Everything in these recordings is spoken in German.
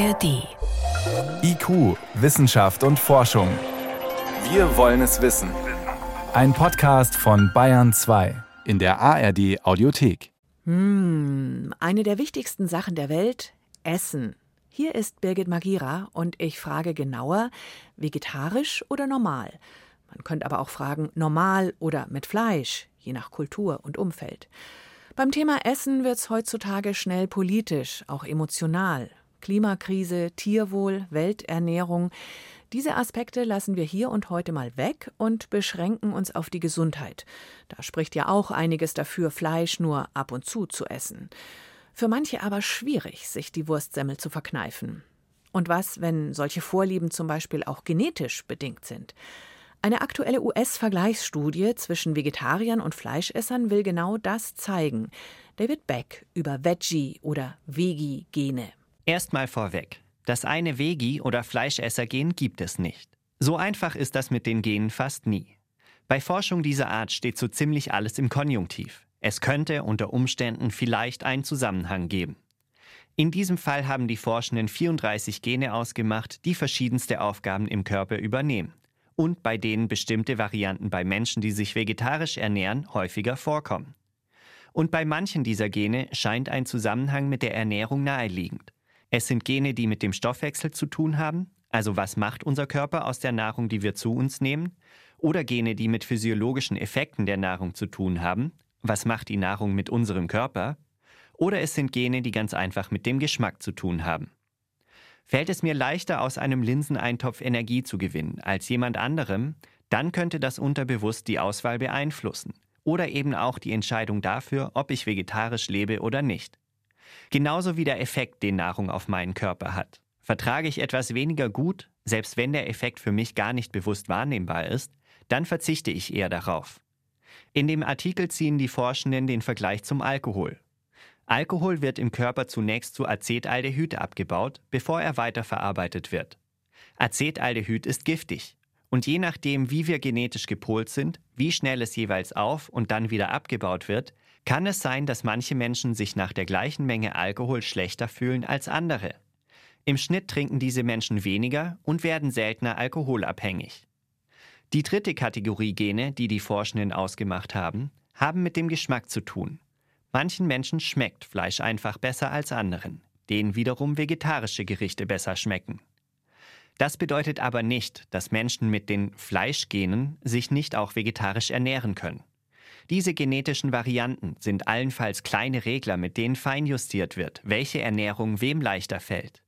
ARD. IQ, Wissenschaft und Forschung. Wir wollen es wissen. Ein Podcast von Bayern 2 in der ARD-Audiothek. Eine der wichtigsten Sachen der Welt, Essen. Hier ist Birgit Magiera und ich frage genauer, vegetarisch oder normal? Man könnte aber auch fragen, normal oder mit Fleisch, je nach Kultur und Umfeld. Beim Thema Essen wird's heutzutage schnell politisch, auch emotional. Klimakrise, Tierwohl, Welternährung. Diese Aspekte lassen wir hier und heute mal weg und beschränken uns auf die Gesundheit. Da spricht ja auch einiges dafür, Fleisch nur ab und zu essen. Für manche aber schwierig, sich die Wurstsemmel zu verkneifen. Und was, wenn solche Vorlieben zum Beispiel auch genetisch bedingt sind? Eine aktuelle US-Vergleichsstudie zwischen Vegetariern und Fleischessern will genau das zeigen. David Beck über Veggie- oder Vegi-Gene. Erstmal vorweg, das eine Vegi- oder Fleischesser-Gen gibt es nicht. So einfach ist das mit den Genen fast nie. Bei Forschung dieser Art steht so ziemlich alles im Konjunktiv. Es könnte unter Umständen vielleicht einen Zusammenhang geben. In diesem Fall haben die Forschenden 34 Gene ausgemacht, die verschiedenste Aufgaben im Körper übernehmen und bei denen bestimmte Varianten bei Menschen, die sich vegetarisch ernähren, häufiger vorkommen. Und bei manchen dieser Gene scheint ein Zusammenhang mit der Ernährung naheliegend. Es sind Gene, die mit dem Stoffwechsel zu tun haben, also was macht unser Körper aus der Nahrung, die wir zu uns nehmen, oder Gene, die mit physiologischen Effekten der Nahrung zu tun haben, was macht die Nahrung mit unserem Körper, oder es sind Gene, die ganz einfach mit dem Geschmack zu tun haben. Fällt es mir leichter, aus einem Linseneintopf Energie zu gewinnen als jemand anderem, dann könnte das unterbewusst die Auswahl beeinflussen oder eben auch die Entscheidung dafür, ob ich vegetarisch lebe oder nicht. Genauso wie der Effekt, den Nahrung auf meinen Körper hat. Vertrage ich etwas weniger gut, selbst wenn der Effekt für mich gar nicht bewusst wahrnehmbar ist, dann verzichte ich eher darauf. In dem Artikel ziehen die Forschenden den Vergleich zum Alkohol. Alkohol wird im Körper zunächst zu Acetaldehyd abgebaut, bevor er weiterverarbeitet wird. Acetaldehyd ist giftig. Und je nachdem, wie wir genetisch gepolt sind, wie schnell es jeweils auf und dann wieder abgebaut wird, kann es sein, dass manche Menschen sich nach der gleichen Menge Alkohol schlechter fühlen als andere. Im Schnitt trinken diese Menschen weniger und werden seltener alkoholabhängig. Die dritte Kategorie Gene, die die Forschenden ausgemacht haben, haben mit dem Geschmack zu tun. Manchen Menschen schmeckt Fleisch einfach besser als anderen, denen wiederum vegetarische Gerichte besser schmecken. Das bedeutet aber nicht, dass Menschen mit den Fleischgenen sich nicht auch vegetarisch ernähren können. Diese genetischen Varianten sind allenfalls kleine Regler, mit denen feinjustiert wird, welche Ernährung wem leichter fällt.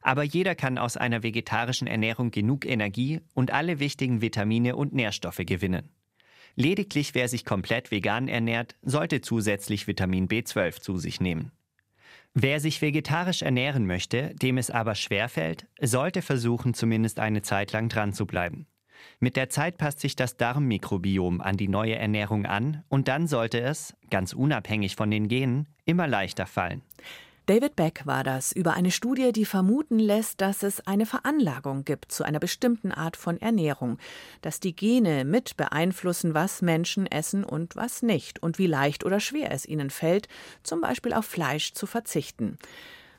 Aber jeder kann aus einer vegetarischen Ernährung genug Energie und alle wichtigen Vitamine und Nährstoffe gewinnen. Lediglich wer sich komplett vegan ernährt, sollte zusätzlich Vitamin B12 zu sich nehmen. Wer sich vegetarisch ernähren möchte, dem es aber schwerfällt, sollte versuchen, zumindest eine Zeit lang dran zu bleiben. Mit der Zeit passt sich das Darmmikrobiom an die neue Ernährung an und dann sollte es, ganz unabhängig von den Genen, immer leichter fallen. David Beck war das über eine Studie, die vermuten lässt, dass es eine Veranlagung gibt zu einer bestimmten Art von Ernährung, dass die Gene mit beeinflussen, was Menschen essen und was nicht und wie leicht oder schwer es ihnen fällt, zum Beispiel auf Fleisch zu verzichten.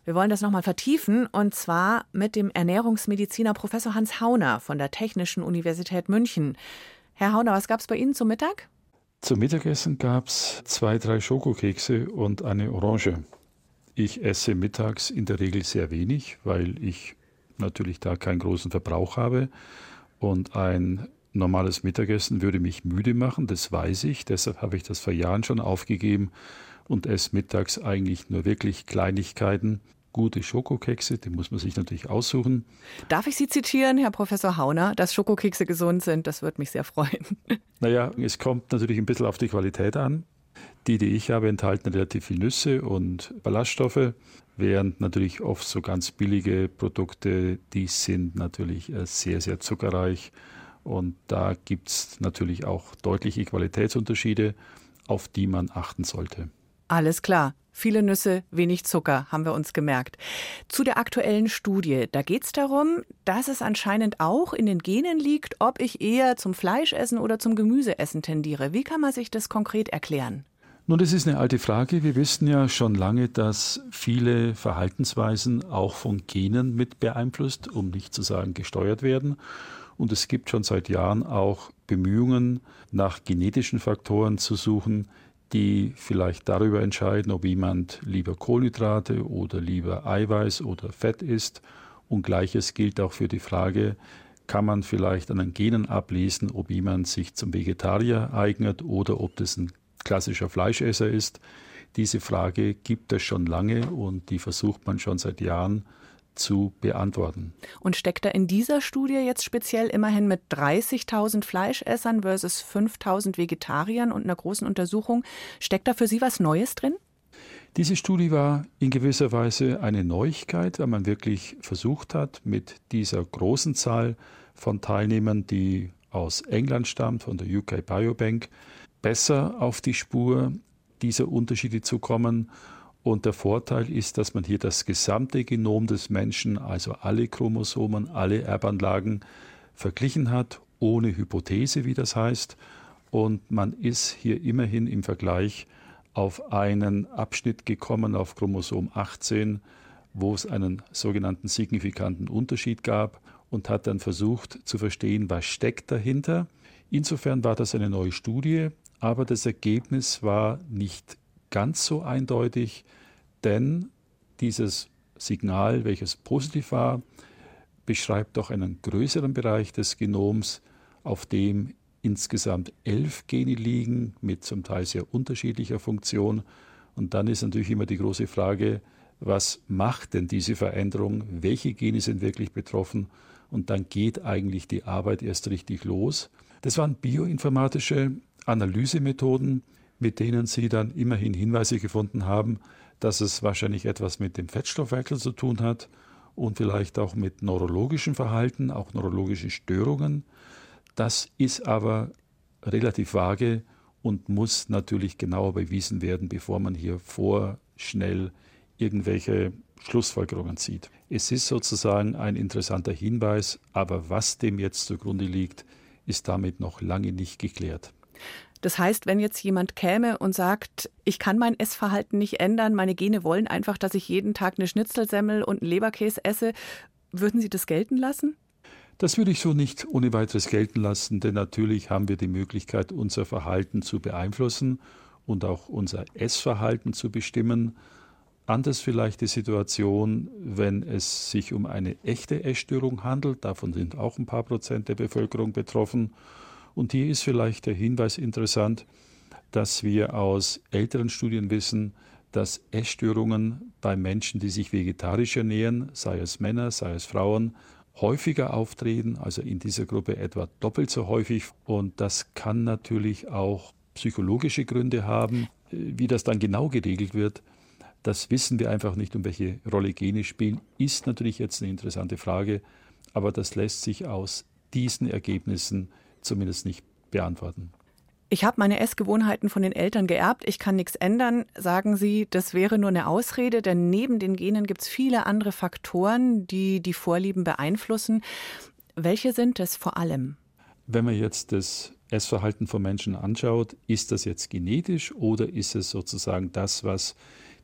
Wir wollen das nochmal vertiefen und zwar mit dem Ernährungsmediziner Professor Hans Hauner von der Technischen Universität München. Herr Hauner, was gab es bei Ihnen zum Mittag? Zum Mittagessen gab es 2-3 Schokokekse und eine Orange. Ich esse mittags in der Regel sehr wenig, weil ich natürlich da keinen großen Verbrauch habe. Und ein normales Mittagessen würde mich müde machen, das weiß ich. Deshalb habe ich das vor Jahren schon aufgegeben und esse mittags eigentlich nur wirklich Kleinigkeiten. Gute Schokokekse, die muss man sich natürlich aussuchen. Darf ich Sie zitieren, Herr Professor Hauner, dass Schokokekse gesund sind? Das würde mich sehr freuen. Naja, es kommt natürlich ein bisschen auf die Qualität an. Die ich habe, enthalten relativ viel Nüsse und Ballaststoffe, während natürlich oft so ganz billige Produkte, die sind natürlich sehr, sehr zuckerreich. Und da gibt es natürlich auch deutliche Qualitätsunterschiede, auf die man achten sollte. Alles klar. Viele Nüsse, wenig Zucker, haben wir uns gemerkt. Zu der aktuellen Studie, da geht es darum, dass es anscheinend auch in den Genen liegt, ob ich eher zum Fleischessen oder zum Gemüseessen tendiere. Wie kann man sich das konkret erklären? Nun, das ist eine alte Frage. Wir wissen ja schon lange, dass viele Verhaltensweisen auch von Genen mit beeinflusst, um nicht zu sagen gesteuert werden. Und es gibt schon seit Jahren auch Bemühungen, nach genetischen Faktoren zu suchen, die vielleicht darüber entscheiden, ob jemand lieber Kohlenhydrate oder lieber Eiweiß oder Fett isst. Und Gleiches gilt auch für die Frage, kann man vielleicht an den Genen ablesen, ob jemand sich zum Vegetarier eignet oder ob das ein klassischer Fleischesser ist. Diese Frage gibt es schon lange und die versucht man schon seit Jahren zu beantworten. Und steckt da in dieser Studie jetzt speziell immerhin mit 30.000 Fleischessern versus 5.000 Vegetariern und einer großen Untersuchung, steckt da für Sie was Neues drin? Diese Studie war in gewisser Weise eine Neuigkeit, weil man wirklich versucht hat, mit dieser großen Zahl von Teilnehmern, die aus England stammt, von der UK Biobank, besser auf die Spur dieser Unterschiede zu kommen. Und der Vorteil ist, dass man hier das gesamte Genom des Menschen, also alle Chromosomen, alle Erbanlagen verglichen hat, ohne Hypothese, wie das heißt. Und man ist hier immerhin im Vergleich auf einen Abschnitt gekommen, auf Chromosom 18, wo es einen sogenannten signifikanten Unterschied gab und hat dann versucht zu verstehen, was steckt dahinter. Insofern war das eine neue Studie, aber das Ergebnis war nicht ganz so eindeutig, denn dieses Signal, welches positiv war, beschreibt doch einen größeren Bereich des Genoms, auf dem insgesamt 11 Gene liegen, mit zum Teil sehr unterschiedlicher Funktion. Und dann ist natürlich immer die große Frage, was macht denn diese Veränderung? Welche Gene sind wirklich betroffen? Und dann geht eigentlich die Arbeit erst richtig los. Das waren bioinformatische Analysemethoden, mit denen sie dann immerhin Hinweise gefunden haben, dass es wahrscheinlich etwas mit dem Fettstoffwechsel zu tun hat und vielleicht auch mit neurologischem Verhalten, auch neurologische Störungen. Das ist aber relativ vage und muss natürlich genauer bewiesen werden, bevor man hier vorschnell irgendwelche Schlussfolgerungen zieht. Es ist sozusagen ein interessanter Hinweis, aber was dem jetzt zugrunde liegt, ist damit noch lange nicht geklärt. Das heißt, wenn jetzt jemand käme und sagt, ich kann mein Essverhalten nicht ändern, meine Gene wollen einfach, dass ich jeden Tag eine Schnitzelsemmel und einen Leberkäse esse, würden Sie das gelten lassen? Das würde ich so nicht ohne weiteres gelten lassen, denn natürlich haben wir die Möglichkeit, unser Verhalten zu beeinflussen und auch unser Essverhalten zu bestimmen. Anders vielleicht die Situation, wenn es sich um eine echte Essstörung handelt. Davon sind auch ein paar Prozent der Bevölkerung betroffen. Und hier ist vielleicht der Hinweis interessant, dass wir aus älteren Studien wissen, dass Essstörungen bei Menschen, die sich vegetarisch ernähren, sei es Männer, sei es Frauen, häufiger auftreten, also in dieser Gruppe etwa doppelt so häufig. Und das kann natürlich auch psychologische Gründe haben. Wie das dann genau geregelt wird, das wissen wir einfach nicht. Und welche Rolle Gene spielen, ist natürlich jetzt eine interessante Frage. Aber das lässt sich aus diesen Ergebnissen zumindest nicht beantworten. Ich habe meine Essgewohnheiten von den Eltern geerbt, ich kann nichts ändern, sagen Sie, das wäre nur eine Ausrede, denn neben den Genen gibt es viele andere Faktoren, die die Vorlieben beeinflussen. Welche sind es vor allem? Wenn man jetzt das Essverhalten von Menschen anschaut, ist das jetzt genetisch oder ist es sozusagen das, was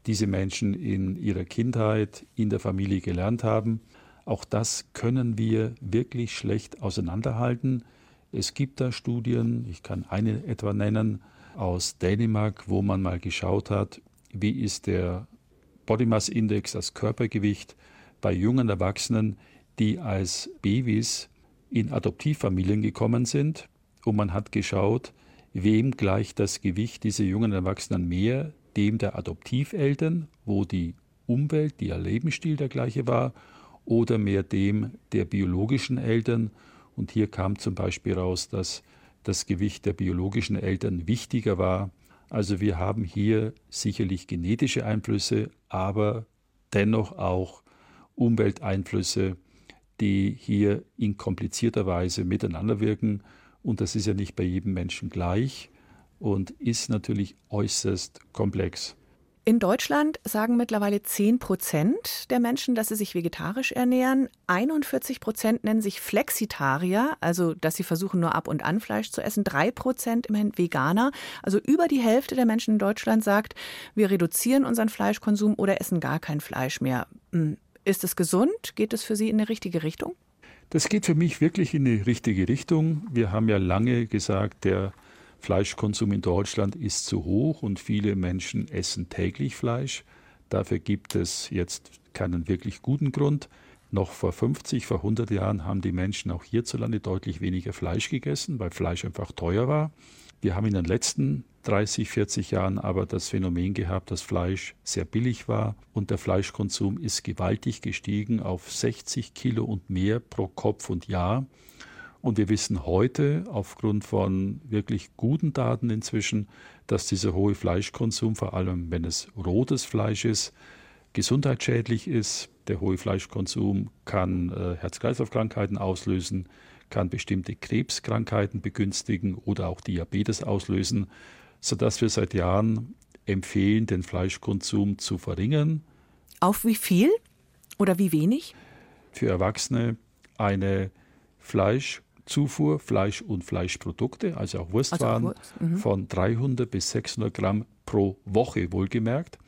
diese Menschen in ihrer Kindheit, in der Familie gelernt haben? Auch das können wir wirklich schlecht auseinanderhalten. Es gibt da Studien, ich kann eine etwa nennen, aus Dänemark, wo man mal geschaut hat, wie ist der Body Mass Index, das Körpergewicht bei jungen Erwachsenen, die als Babys in Adoptivfamilien gekommen sind. Und man hat geschaut, wem gleicht das Gewicht dieser jungen Erwachsenen mehr, dem der Adoptiveltern, wo die Umwelt, der Lebensstil der gleiche war, oder mehr dem der biologischen Eltern. Und hier kam zum Beispiel raus, dass das Gewicht der biologischen Eltern wichtiger war. Also wir haben hier sicherlich genetische Einflüsse, aber dennoch auch Umwelteinflüsse, die hier in komplizierter Weise miteinander wirken. Und das ist ja nicht bei jedem Menschen gleich und ist natürlich äußerst komplex. In Deutschland sagen mittlerweile 10% der Menschen, dass sie sich vegetarisch ernähren. 41% nennen sich Flexitarier, also dass sie versuchen, nur Ab- und Anfleisch zu essen. 3% immerhin Veganer. Also über die Hälfte der Menschen in Deutschland sagt, wir reduzieren unseren Fleischkonsum oder essen gar kein Fleisch mehr. Ist es gesund? Geht es für Sie in die richtige Richtung? Das geht für mich wirklich in die richtige Richtung. Wir haben ja lange gesagt, der Fleischkonsum in Deutschland ist zu hoch und viele Menschen essen täglich Fleisch. Dafür gibt es jetzt keinen wirklich guten Grund. Noch vor 50, vor 100 Jahren haben die Menschen auch hierzulande deutlich weniger Fleisch gegessen, weil Fleisch einfach teuer war. Wir haben in den letzten 30, 40 Jahren aber das Phänomen gehabt, dass Fleisch sehr billig war und der Fleischkonsum ist gewaltig gestiegen auf 60 Kilo und mehr pro Kopf und Jahr. Und wir wissen heute aufgrund von wirklich guten Daten inzwischen, dass dieser hohe Fleischkonsum, vor allem wenn es rotes Fleisch ist, gesundheitsschädlich ist. Der hohe Fleischkonsum kann Herz-Kreislauf-Krankheiten auslösen, kann bestimmte Krebskrankheiten begünstigen oder auch Diabetes auslösen, sodass wir seit Jahren empfehlen, den Fleischkonsum zu verringern. Auf wie viel oder wie wenig? Für Erwachsene eine Fleischzufuhr, Fleisch und Fleischprodukte, also auch Wurstwaren, von 300 bis 600 Gramm pro Woche wohlgemerkt.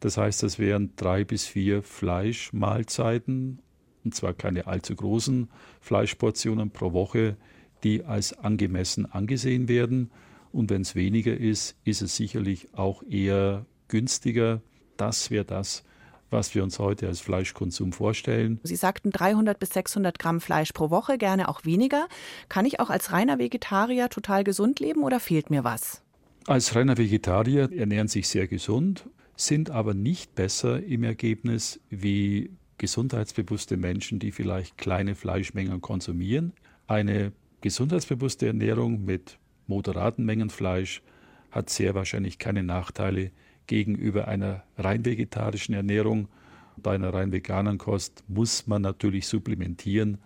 Das heißt, das wären 3 bis 4 Fleischmahlzeiten, und zwar keine allzu großen Fleischportionen pro Woche, die als angemessen angesehen werden. Und wenn es weniger ist, ist es sicherlich auch eher günstiger. Das wäre das, was wir uns heute als Fleischkonsum vorstellen. Sie sagten 300 bis 600 Gramm Fleisch pro Woche, gerne auch weniger. Kann ich auch als reiner Vegetarier total gesund leben oder fehlt mir was? Als reiner Vegetarier ernähren sich sehr gesund, sind aber nicht besser im Ergebnis wie gesundheitsbewusste Menschen, die vielleicht kleine Fleischmengen konsumieren. Eine gesundheitsbewusste Ernährung mit moderaten Mengen Fleisch hat sehr wahrscheinlich keine Nachteile gegenüber einer rein vegetarischen Ernährung. Bei einer rein veganen Kost muss man natürlich supplementieren,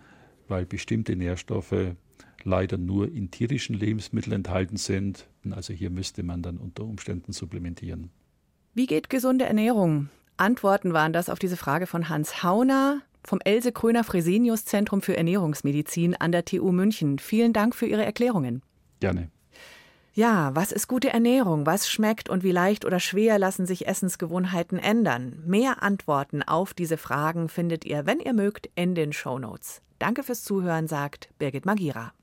weil bestimmte Nährstoffe leider nur in tierischen Lebensmitteln enthalten sind. Also hier müsste man dann unter Umständen supplementieren. Wie geht gesunde Ernährung? Antworten waren das auf diese Frage von Hans Hauner vom Else Kröner-Fresenius-Zentrum für Ernährungsmedizin an der TU München. Vielen Dank für Ihre Erklärungen. Gerne. Ja, was ist gute Ernährung? Was schmeckt und wie leicht oder schwer lassen sich Essensgewohnheiten ändern? Mehr Antworten auf diese Fragen findet ihr, wenn ihr mögt, in den Shownotes. Danke fürs Zuhören, sagt Birgit Magiera.